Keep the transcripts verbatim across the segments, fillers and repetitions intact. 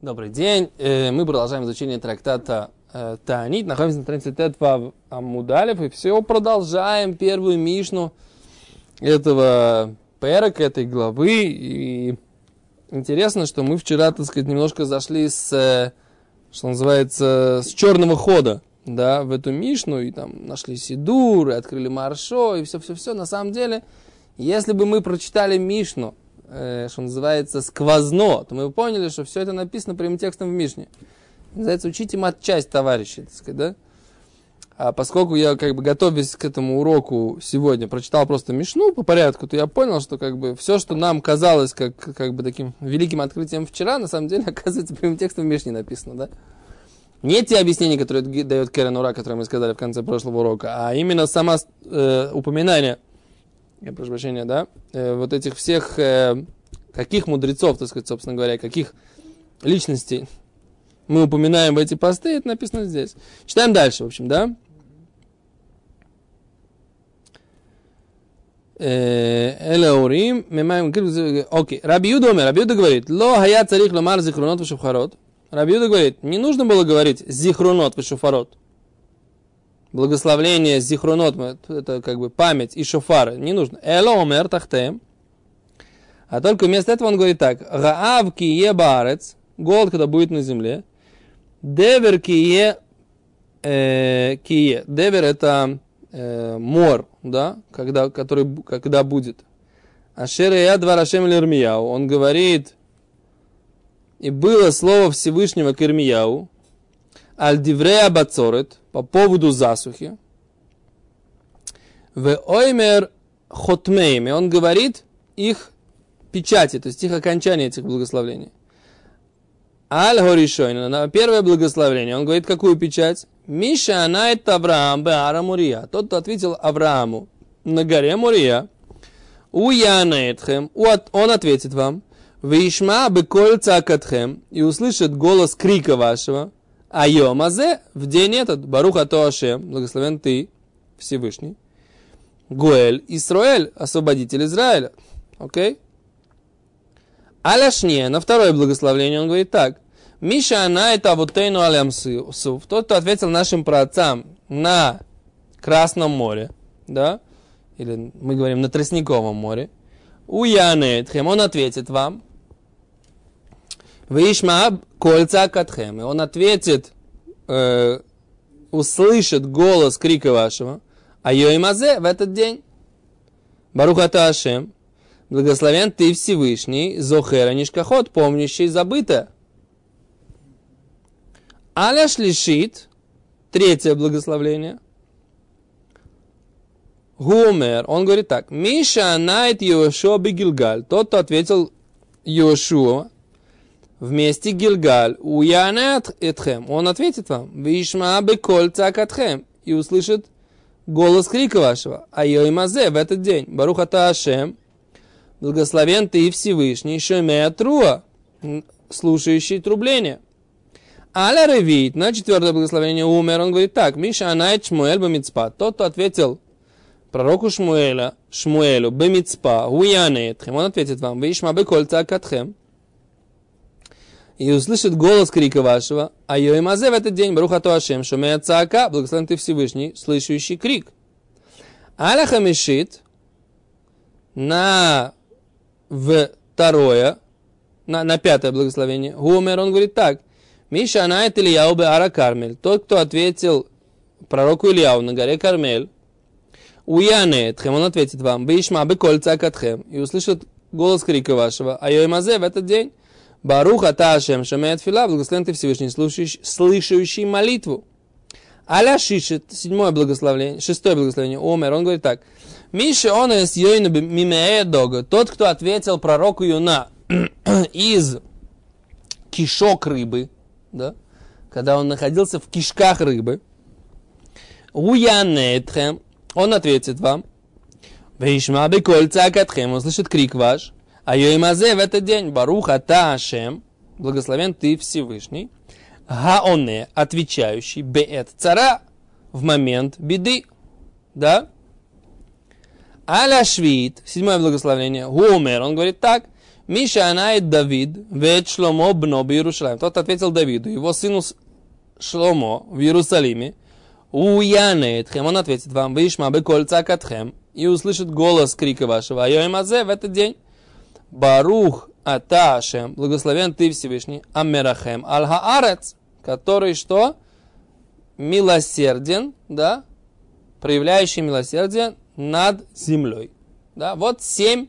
Добрый день. Мы продолжаем изучение трактата Таанит. Находимся на тридцать тет в Амуда лев. И все, продолжаем первую мишну этого перека, этой главы. И интересно, что мы вчера, так сказать, немножко зашли с, что называется, с черного хода, да, в эту мишну. И там нашли Сидур, и открыли Маршо, и все-все-все. На самом деле, если бы мы прочитали мишну, что называется, сквозно, то мы поняли, что все это написано прямым текстом в Мишне. Называется, учить им отчасть, товарищи, так сказать, да? А поскольку я, как бы, готовясь к этому уроку сегодня, прочитал просто Мишну по порядку, то я понял, что, как бы, все, что нам казалось, как, как бы, таким великим открытием вчера, на самом деле, оказывается, прямым текстом в Мишне написано, да? Не те объяснения, которые дает Керен Ура, которые мы сказали в конце прошлого урока, а именно само э, упоминание, я прошу прощения, да, э, вот этих всех, э, каких мудрецов, так сказать, собственно говоря, каких личностей мы упоминаем в эти посты, это написано здесь. Читаем дальше, в общем, да. Элеурим, мемаем, окей. Раби Юда умер, Раби Юда говорит, ло хая царих ломар зихрунот вешуфарот. Раби Юда говорит, не нужно было говорить зихрунот вешуфарот. Благословление, зихронот, это как бы память и шофары, не нужно. Эло омер тахтем. А только вместо этого он говорит так. Раав кие баарец, голод, когда будет на земле. Девер кие, э, кие. Девер это э, мор, да, когда, который, когда будет. Ашер я два рашем лирмияу. Он говорит, и было слово Всевышнего к Ирмияу. Аль-диврея бацорет, по поводу засухи. В оймер хотмейме, он говорит их печати, то есть их окончание этих благословлений. Аль-хоришойн, на первое благословление, он говорит, какую печать? Миша анайт Авраам беара Мурия. Тот, кто ответил Аврааму на горе Мурия. Уянаэтхэм, он ответит вам. Вишма беколь цакатхэм, и услышит голос крика вашего. Айом азе, в день этот, баруха тоашем, благословен ты, Всевышний. Гоэль Исраэль, освободитель Израиля. Окей? Аляшне, на второе благословление он говорит так. Миша анайт авутейну алям суф. Тот, кто ответил нашим праотцам на Красном море, да, или мы говорим на Тростниковом море. Уянеэтхем, он ответит вам. Вишмааб кольца катхем. И он ответит, э, услышит голос крика вашего. Айоймазе, в этот день. Баруха Таашем. Благословен ты Всевышний, Зохера Нишкахот, помнящий забытое. Аляш лишит, третье благословление. Гумер, он говорит так. Миша найт Йошуа бигилгаль. Тот, кто ответил Йошуа вместе Гильгаль, уянат этхем, он ответит вам, вишма беколь цакатхем, и услышит голос крика вашего, айой мазе, в этот день, баруха таашем, благословен ты и Всевышний, шемея труа, слушающий трубление. Аля ревит, на четвертое благословение умер, он говорит так, миша анайт шмуэль бамицпа, тот, кто ответил пророку Шмуэля, Шмуэлю, бамицпа, уяна этхем, он ответит вам, вишма беколь цакатхем, и услышит голос крика вашего, а Йой Мазе в этот день, Баруха Туашем, Шумея Цаака, благословен ты Всевышний, слышащий крик. Аля Хамишит, на второе, на, на пятое благословение, Гумер, он говорит так, Миша Анайт Ильяу бе Ара Кармель, тот, кто ответил пророку Ильяу на горе Кармель, Уяне Тхем, он ответит вам, Бишма бе Коль Цаакатхем, и услышит голос крика вашего, а Йой Мазе в этот день, Баруха Таашем Шамеят Фила, благословен ты Всевышний, слушающий, слышающий молитву. Аля Шишет, седьмое благословение, шестое благословение, Омер, он говорит так. Миша он из Йойну Мимея Дога, тот, кто ответил пророку Юна из кишок рыбы, да, когда он находился в кишках рыбы. Уянетхем, он ответит вам. Вишма беколь цакатхем, он слышит крик ваш. А Йоймазе в этот день, Баруха Таашем, благословен ты Всевышний, Гаоне, отвечающий, Беэт Цара, в момент беды, да? Аля Швид, седьмое благословение, Гумер, он говорит так, Миша анает Давид, вет Шломо бно б Иерушалим. Тот ответил Давиду, его сыну Шломо в Иерусалиме. Уянеетхем, он ответит вам, вишма беколь цакатхем, и услышит голос крика вашего. Айоим азе в этот день. Барух ата Ашем, благословен ты Всевышний, амерахем аль-хаарец, который что? Милосерден, да? Проявляющий милосердие над землей. Да? Вот семь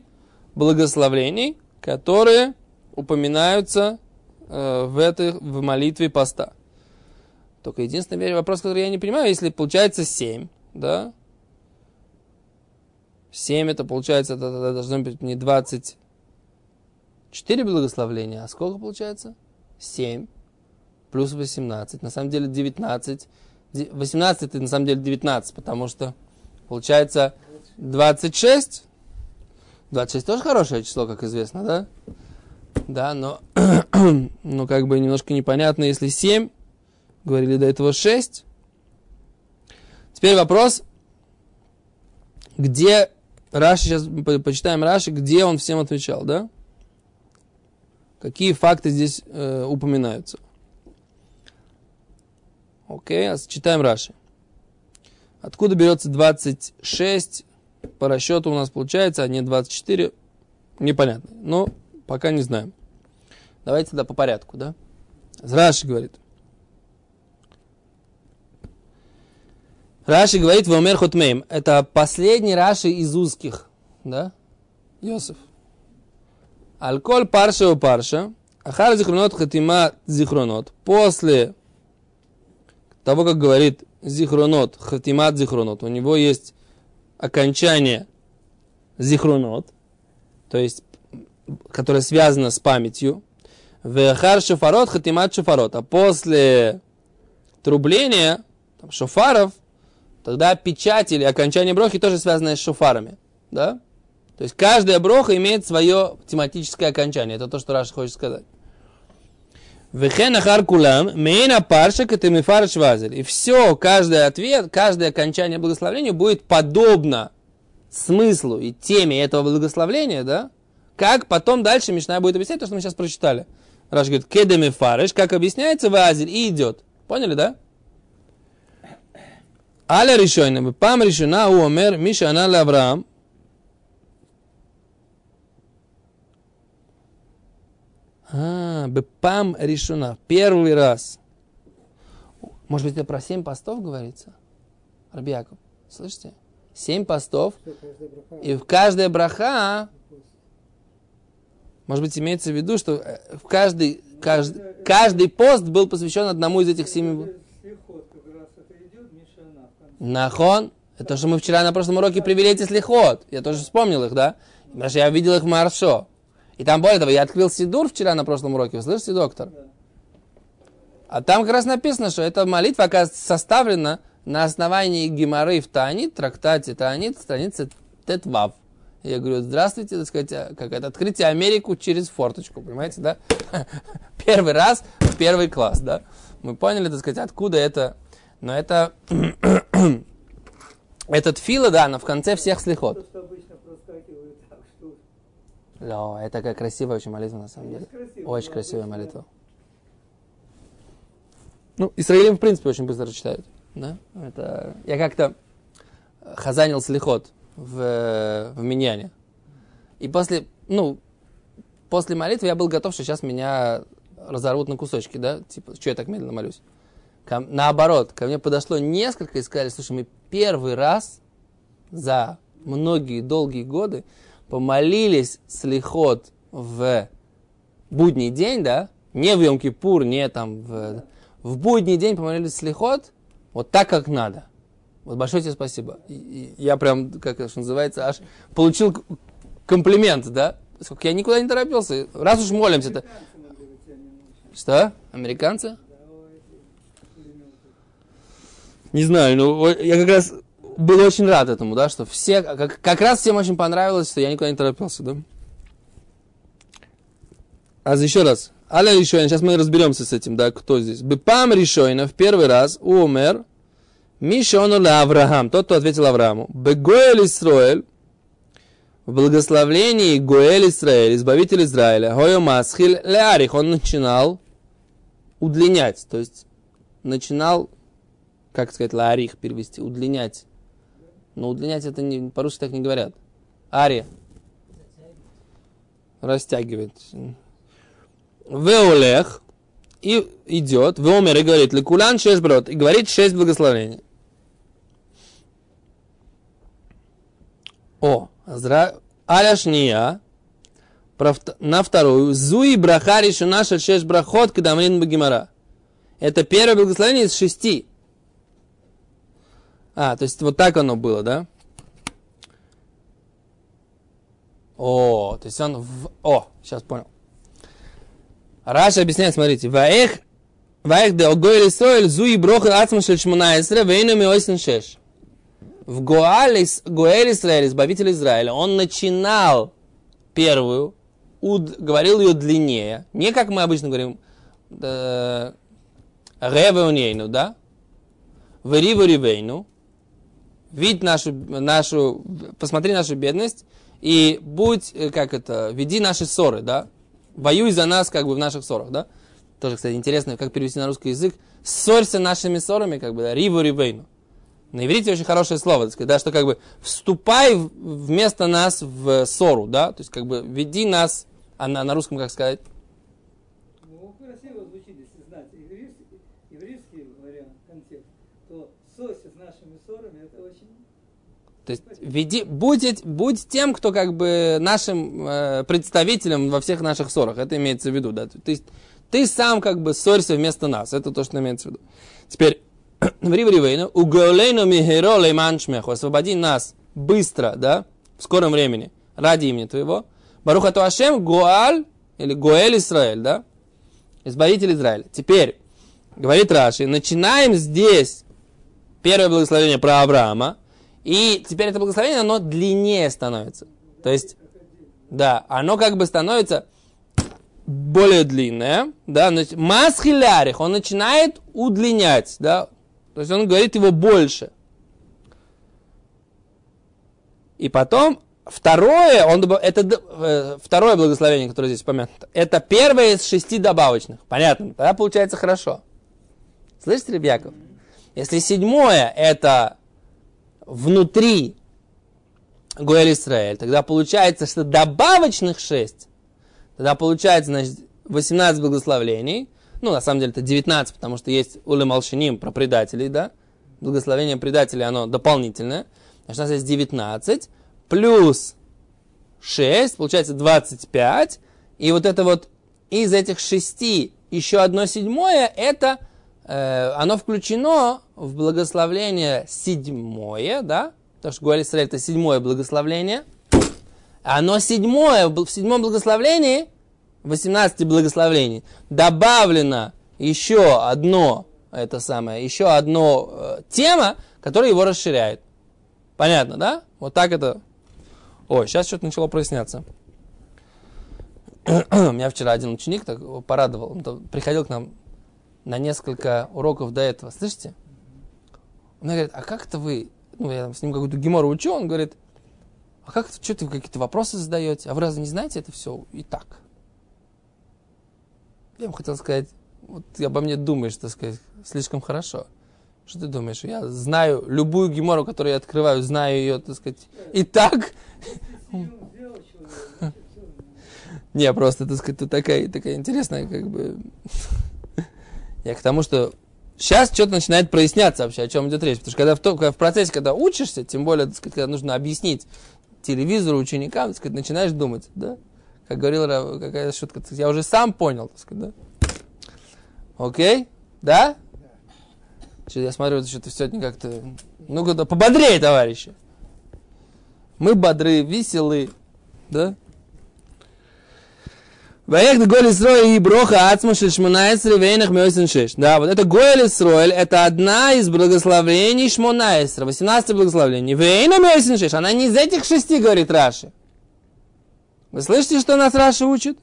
благословлений, которые упоминаются э, в, этой, в молитве поста. Только единственный вопрос, который я не понимаю, если получается семь, да? семь это получается, это, это должно быть не двадцать четыре благословления, а сколько получается? семь плюс восемнадцать, на самом деле девятнадцать, восемнадцать это на самом деле девятнадцать, потому что получается двадцать шесть, двадцать шесть тоже хорошее число, как известно, да? Да, но, но как бы немножко непонятно, если семь, говорили до этого шесть. Теперь вопрос, где Раши, сейчас почитаем Раши, где он всем отвечал, да? Какие факты здесь э, упоминаются? Окей, okay, читаем Раши. Откуда берется двадцать шесть? По расчету у нас получается, а не двадцать четыре. Непонятно, но пока не знаем. Давайте тогда по порядку, да? Раши говорит. Раши говорит, вомер хотмейм. Это последний Раши из узких, да? Йосеф. Аль-коль парша у парша. Ахар зихронот хатима зихронот. После того, как говорит зихронот, хатимат зихронот, у него есть окончание зихронот, то есть, которое связано с памятью. Вехар шофарот, хатимат шофарот. А после трубления там, шофаров, тогда печать или окончание брохи тоже связано с шофарами, да? То есть каждая броха имеет свое тематическое окончание. Это то, что Раша хочет сказать. И все, каждый ответ, каждое окончание благословения будет подобно смыслу и теме этого благословения, да? Как потом дальше Мишна будет объяснять то, что мы сейчас прочитали. Раша говорит, кедеми фарыш, как объясняется, вазель, и идет. Поняли, да? Аля решойна, бепам решена у омер, миша она ла Авраам. А, бепам решена. Первый раз. Может быть, это про семь постов говорится? Раби Яков, слышите? Семь постов. И в каждой браха... Может быть, имеется в виду, что в каждый, каждый, каждый пост был посвящен одному из этих семи... Нахон. Это то, что мы вчера на прошлом уроке привели эти слихот. Я тоже вспомнил их, да? Потому что я видел их в Маршо. И там, более того, я открыл Сидур вчера на прошлом уроке, вы слышите, доктор? Да. А там как раз написано, что эта молитва, оказывается, составлена на основании Гемары в Таанит, трактате Таанит, страница Тетвав. Я говорю, здравствуйте, так сказать, как это, открытие Америку через форточку, понимаете, да? Первый раз, первый класс, да? Мы поняли, так сказать, откуда это, но это, этот фила, да, но в конце всех слихот. Но это такая красивая очень молитва, на самом деле. Красивая, очень красивая обычная молитва. Ну, Израилим, в принципе, очень быстро читают. Да? Это... Я как-то хазанил слихот в, в Миньяне. И после, ну, после молитвы я был готов, что сейчас меня разорвут на кусочки, да? Типа, что я так медленно молюсь? Ко... Наоборот, ко мне подошло несколько и сказали, слушай, мы первый раз за многие долгие годы помолились слихот в будний день, да, не в Йом-Кипур, не там, в, в будний день помолились слихот, вот так, как надо. Вот большое тебе спасибо. И, и я прям, как это называется, аж получил комплимент, да, поскольку я никуда не торопился, раз уж молимся-то. Что? Американцы? Не знаю, ну, я как раз... Был очень рад этому, да, что все, как, как раз всем очень понравилось, что я никуда не торопился, да. А еще раз. Аля решойна, сейчас мы разберемся с этим, да, кто здесь. Бепам решойна в первый раз у умер Мишону ла Авраам, тот, кто ответил Аврааму. Бегоэль Исроэль в благословлении Гоэль Исраэль, избавитель Израиля, Гойо Масхиль Леарих, он начинал удлинять, то есть начинал, как сказать, Леарих перевести, удлинять. Но удлинять это не, по-русски так не говорят. Ари. Растягивает. Веолех. И идет. Веомер и говорит. Лекулян шесть брод. И говорит шесть благословений. О. Аляшния. На вторую. Зуи брахариши наша шесть брахот кадамрин багимара. Это первое благословение из шести. А, то есть вот так оно было, да? О, то есть он... В... О, сейчас понял. Раша объясняет, смотрите. Ваэх, ваэх де огоэль исроэль зуи броха ацма шель шмонайсра вейнами ойсен шеш. В Гоэль Исраэль, избавитель Израиля, он начинал первую, уд... говорил ее длиннее. Не как мы обычно говорим... Э... Ревеонейну, да? Вэриву ревейну. Видь нашу, нашу... Посмотри нашу бедность. И будь, как это, веди наши ссоры, да? Воюй за нас, как бы, в наших ссорах, да? Тоже, кстати, интересно, как перевести на русский язык. Ссорься нашими ссорами, как бы, да? Риву ривейну. На иврите очень хорошее слово, так сказать, да? Что, как бы, вступай вместо нас в ссору, да? То есть, как бы, веди нас, а на, на русском, как сказать? Ну, красиво звучит, если знать иврийский, иврийский вариант, контекст, то ссорься с нашими ссорами, это очень... То есть, веди, будь, будь тем, кто как бы нашим э, представителем во всех наших ссорах. Это имеется в виду, да. Ты, ты сам как бы ссорься вместо нас. Это то, что имеется в виду. Теперь, освободи нас быстро, да, в скором времени, ради имени твоего. Баруха Туашем, Гоаль, или Гоэль Исраэль, да, избавитель Израиля. Теперь, говорит Раши, начинаем здесь первое благословение про Авраама. И теперь это благословение, оно длиннее становится. То есть, да, оно как бы становится более длинное. Да, масхилярих, он начинает удлинять, да. То есть, он говорит его больше. И потом, второе, он, это второе благословение, которое здесь упомянуто. Это первое из шести добавочных. Понятно, тогда получается хорошо. Слышите, ребяков? Если седьмое, это... внутри Гоэль Исраэль, тогда получается, что добавочных шесть, тогда получается, значит, восемнадцать благословений, ну, на самом деле, это девятнадцать, потому что есть улы малшиним про предателей, да, благословение предателей, оно дополнительное, значит, у нас есть девятнадцать, плюс шесть, получается двадцать пять, и вот это вот из этих шести еще одно седьмое, это... Оно включено в благословление седьмое, да? Потому что Гоэль Исраэль это седьмое благословление. Оно седьмое, в седьмом благословлении, в восемнадцати благословлений, добавлено еще одно, это самое, еще одно э, тема, которая его расширяет. Понятно, да? Вот так это... Ой, сейчас что-то начало проясняться. У меня вчера один ученик так порадовал, он приходил к нам на несколько уроков до этого, слышите? Он говорит, а как это вы, ну, я там с ним какую-то гемору учу, он говорит, а как это, что-то вы какие-то вопросы задаете, а вы разве не знаете это все и так? Я ему хотел сказать, вот ты обо мне думаешь, так сказать, слишком хорошо. Что ты думаешь? Я знаю любую гемору, которую я открываю, знаю ее, так сказать, и так. Не, просто, так сказать, ты такая интересная, как бы... Я к тому, что сейчас что-то начинает проясняться вообще, о чем идет речь. Потому что когда в, то, когда в процессе, когда учишься, тем более, так сказать, когда нужно объяснить телевизору, ученикам, так сказать, начинаешь думать, да? Как говорила какая-то шутка, я уже сам понял, так сказать, да? Окей? Да? Что-то я смотрю, что-то сегодня как-то... Ну-ка, да, пободрее, товарищи! Мы бодры, веселы, да? Ваехт Гоэль Исраэль и Броха Ацма Шель Шмонайсра Вейнах Меосен Шеш. Да, вот это Гоэль Исраэль, это одна из благословлений Шмонайсра, восемнадцать благословений. Вейнах Меосен Шеш, она не из этих шести, говорит Раши. Вы слышите, что нас Раши учит?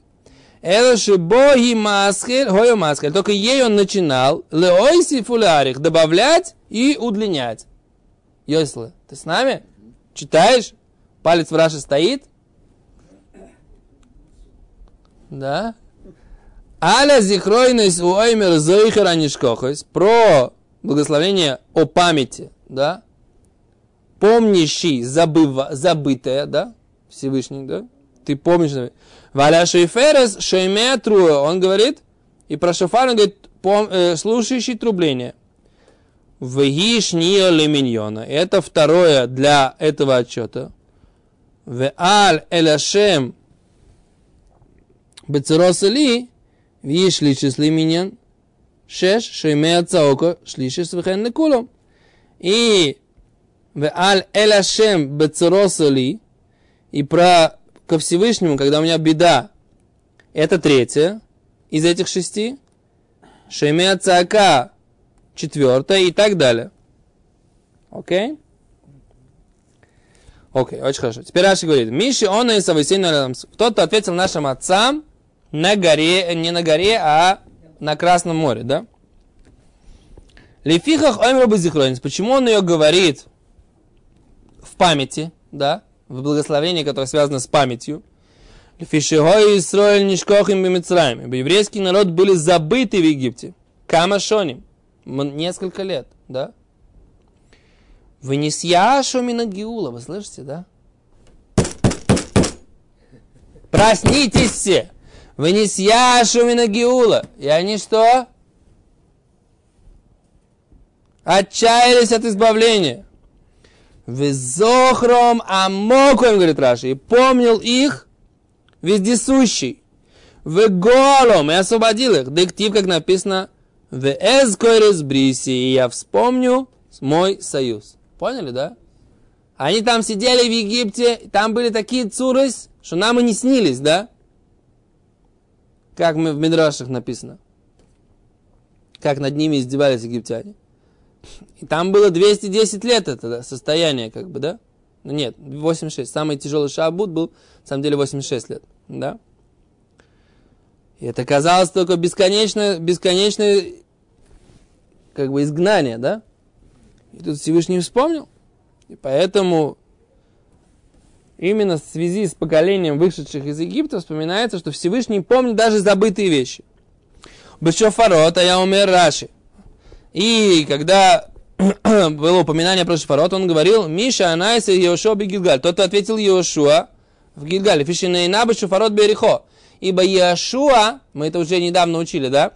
Эло шибо и маскель, хойо маскель. Только ей он начинал, леойси фулярих, добавлять и удлинять. Йослы, ты с нами? Читаешь? Палец в Раши стоит? да? Аля зихройность уоймер зихара нишкохость. Про благословение о памяти, да? Помнящий забыва, забытое, да? Всевышний, да? Ты помнишь. Валя шейферес шейме труэ. Он говорит, и про шофар он говорит, пом, э, слушающий трубление. Вегиш нио леминьона. Это второе для этого отчета. Веаль эляшем бецерос ли виш личис леминьон шеш шейме цаоко шлишис вехен некулом. И веаль эляшем бецерос ли. И про ко Всевышнему, когда у меня беда. Это третье из этих шести. Шейме цаака. Четвертое и так далее. Окей? Okay? Окей, okay, очень хорошо. Теперь Раши говорит. Миши, он и Савасейна Рамсу. Кто-то ответил нашим отцам на горе, не на горе, а на Красном море, да? Лефихах ойм робозихронис. Почему он ее говорит в памяти, да? В благословении, которое связано с памятью. Лефишихой Исроэль нишкохим бимитсраим. Ибо еврейский народ были забыты в Египте. Камашоним. Несколько лет, да? Вынесьяшу мина геула, вы слышите, да? Проснитесь все! Вынесьяшу мина геула! И они что? Отчаялись от избавления. Везохром амокуем, говорит Раши, и помнил их вездесущий. Веголом, и освободил их. Дектив, как написано, «Вез койрес бриси», и я вспомню мой союз. Поняли, да? Они там сидели в Египте, там были такие цурыс, что нам и не снились, да? Как мы в Мидрашах написано. Как над ними издевались египтяне. И там было двести десять лет это да, состояние, как бы, да? Ну нет, восемьдесят шесть. Самый тяжелый шаабут был, на самом деле, восемьдесят шесть лет, да? И это казалось только бесконечное, бесконечное, как бы, изгнание, да? И тут Всевышний вспомнил. И поэтому именно в связи с поколением вышедших из Египта вспоминается, что Всевышний помнит даже забытые вещи. Бешофарот, а я умер Раши. И когда было упоминание про Шофарот, он говорил, Миша, Анайса, Йошуа, Бегилгаль. Тот ответил Йошуа в Гильгале. Фишинейна, Бешофарот, Берихо. Ибо Иешуа, мы это уже недавно учили, да?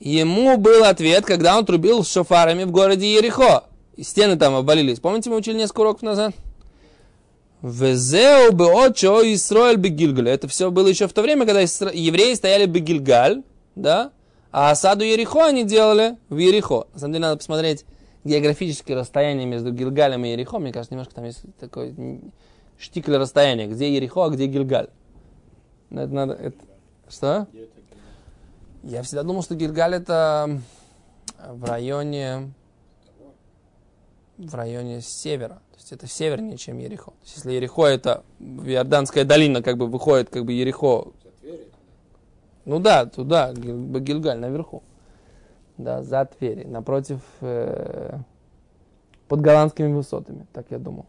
Ему был ответ, когда он трубил с шофарами в городе Иерихо. И стены там обвалились. Помните, мы учили несколько уроков назад? Везеу беочо Исроэль бегильгаль. Это все было еще в то время, когда евреи стояли бегильгаль, да? А осаду Иерихо они делали в Иерихо. На самом деле, надо посмотреть географические расстояния между Гильгалем и Иерихо. Мне кажется, немножко там есть такой штикль расстояния. Где Иерихо, а где Гильгаль? Это надо, это... Что? Я всегда думал, что Гильгаль это в районе, в районе севера. То есть это севернее, чем Иерихо. То есть если Иерихо это Иорданская долина, как бы выходит, как бы Иерихо. Ну да, туда, Гильгаль наверху. Да, за Твери, напротив, э, под голландскими высотами, так я думал.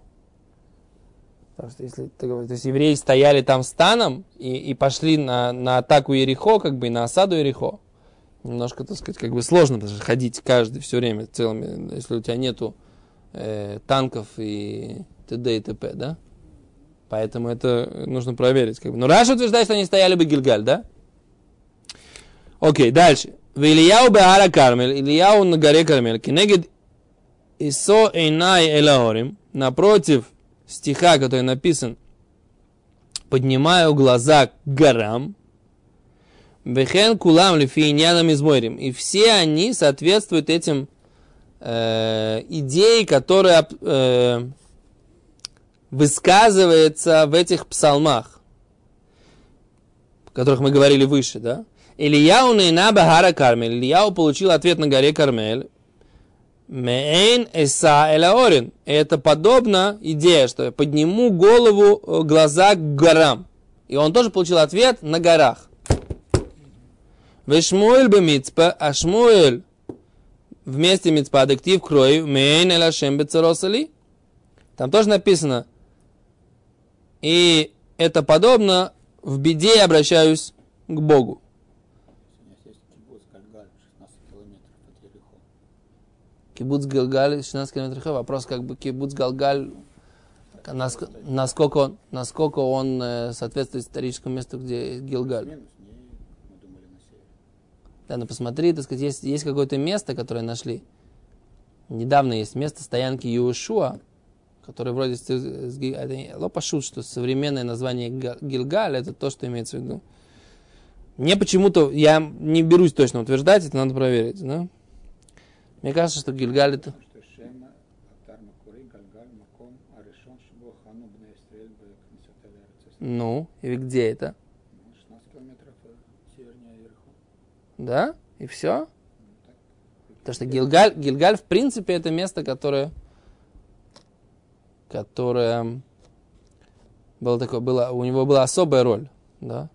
Потому что если, то есть евреи стояли там станом и, и пошли на, на атаку Иерихо, как бы, и на осаду Иерихо. Немножко, так сказать, как бы сложно, потому что ходить каждый все время целыми, если у тебя нету э, танков и т.д. и т.п., да? Поэтому это нужно проверить. Как бы. Но Раша утверждает, что они стояли бы Гильгаль, да? Окей, дальше. В Ильяу беара Кармель, Ильяу на горе Кармель, кенегед исо эйнай элаорим, напротив стиха, который написан, поднимаю глаза к горам, вехен кулам лифинянам изморим, и все они соответствуют этим э, идеям, которые э, высказываются в этих псалмах, о которых мы говорили выше, да? Ильяу нейна бахара Кармель, Ильяу получил ответ на горе Кармель. Мейн эса элаорин. Это подобно идея, что я подниму голову, глаза к горам. И он тоже получил ответ на горах. Вешмуэль бе мицпа, а Шмуэль вместе мицпа, адектив крой, мейн элашем бецеросали. Там тоже написано. И это подобно, в беде я обращаюсь к Богу. Кибуц Гилгаль, шестнадцать километров. Вопрос, как бы кибуц Галгаль, наск, насколько он, насколько он э, соответствует историческому месту, где Гилгаль. Да, ну посмотри, так сказать, есть, есть какое-то место, которое нашли. Недавно есть место стоянки Иешуа, которое вроде с, с, это лопашут, что современное название Гилгаль, это то, что имеется в виду. Мне почему-то, я не берусь точно утверждать, это надо проверить, да? Мне кажется, что Гильгаль это... Ну, и где это? шестнадцать километров севернее Иериха. Да? И все? Потому что Гильгаль, Гильгаль, в принципе, это место, которое... Которое... Было такое, было, у него была особая роль, да?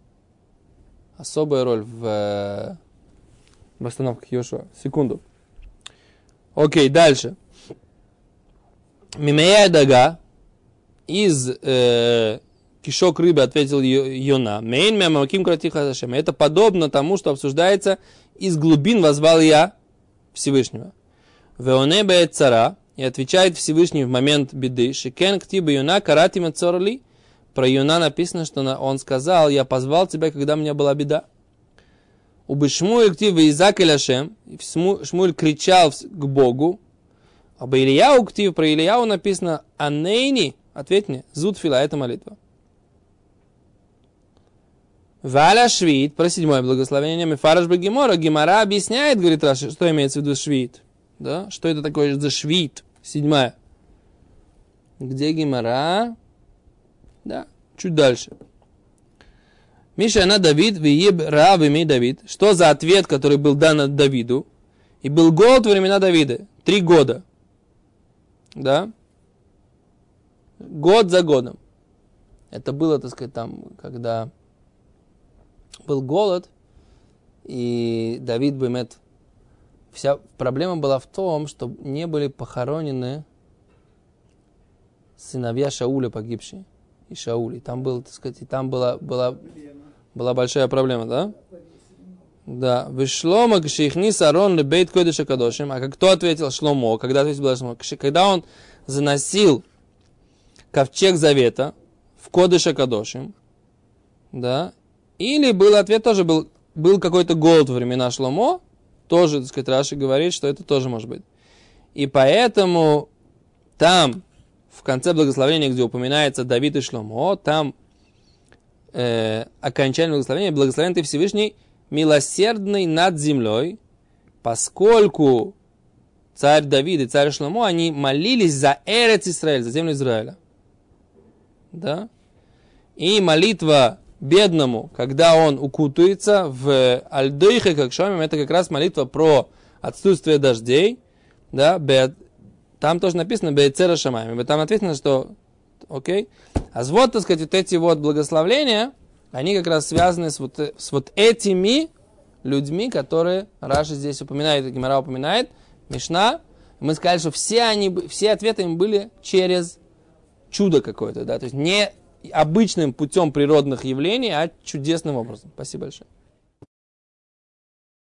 Особая роль в... В остановках Йошуа. Секунду. Окей, okay, дальше. Мимея дага, из э, кишок рыбы, ответил Йона. Мейн мя маким кратиха зашем. Это подобно тому, что обсуждается. Из глубин возвал я Всевышнего. Веоне беет цара. И отвечает Всевышний в момент беды. Шикен ктиба Йона каратима цорли. Про Йона написано, что он сказал: я позвал тебя, когда у меня была беда. Убышмуэль ктив изак эль Ашем. Шмуэль кричал к Богу. Об Ильяу ктив, про Ильяу написано: Анейни, ответь мне, зудфила, это молитва. Валя швид, про седьмое благословение, мифараш бегемора. Гемара объясняет, говорит Раши, что имеется в виду швид. Да? Что это такое за швид? Седьмая. Где Гемара? Да, чуть дальше. Миша, она Давид, виеб Раав, имей Давид. Что за ответ, который был дан Давиду? И был голод во времена Давида. Три года. Да? Год за годом. Это было, так сказать, там, когда был голод, и Давид Бемет. Вся проблема была в том, что не были похоронены сыновья Шауля погибшие. И Шауль. И там был, так сказать, и там была... была... Была большая проблема, да? Да. Вишлома кшихни сарон лебейт кодеша кадошим. А кто ответил? Шломо. Когда ответил Шломо? Когда он заносил ковчег завета в кодеша кадошим, да? Или был ответ тоже, был, был какой-то голод во времена Шломо, тоже, так сказать, Раши говорит, что это тоже может быть. И поэтому там, в конце благословения, где упоминается Давид и Шломо, там Э, окончание благословения. Благословен ты, Всевышний, милосердный над землей, поскольку царь Давид и царь Шломо, они молились за Эрец Исраэль, за землю Израиля. Да? И молитва бедному, когда он укутывается в Альдейхе, как Шомим, это как раз молитва про отсутствие дождей. Да? Бе... Там тоже написано Беэцера Шамаем. Там написано, что окей. А вот, так сказать, вот эти вот благословления, они как раз связаны с вот, с вот этими людьми, которые Раши здесь упоминает, Гемара упоминает, Мишна. Мы сказали, что все, они, все ответы им были через чудо какое-то, да, то есть не обычным путем природных явлений, а чудесным образом. Спасибо большое.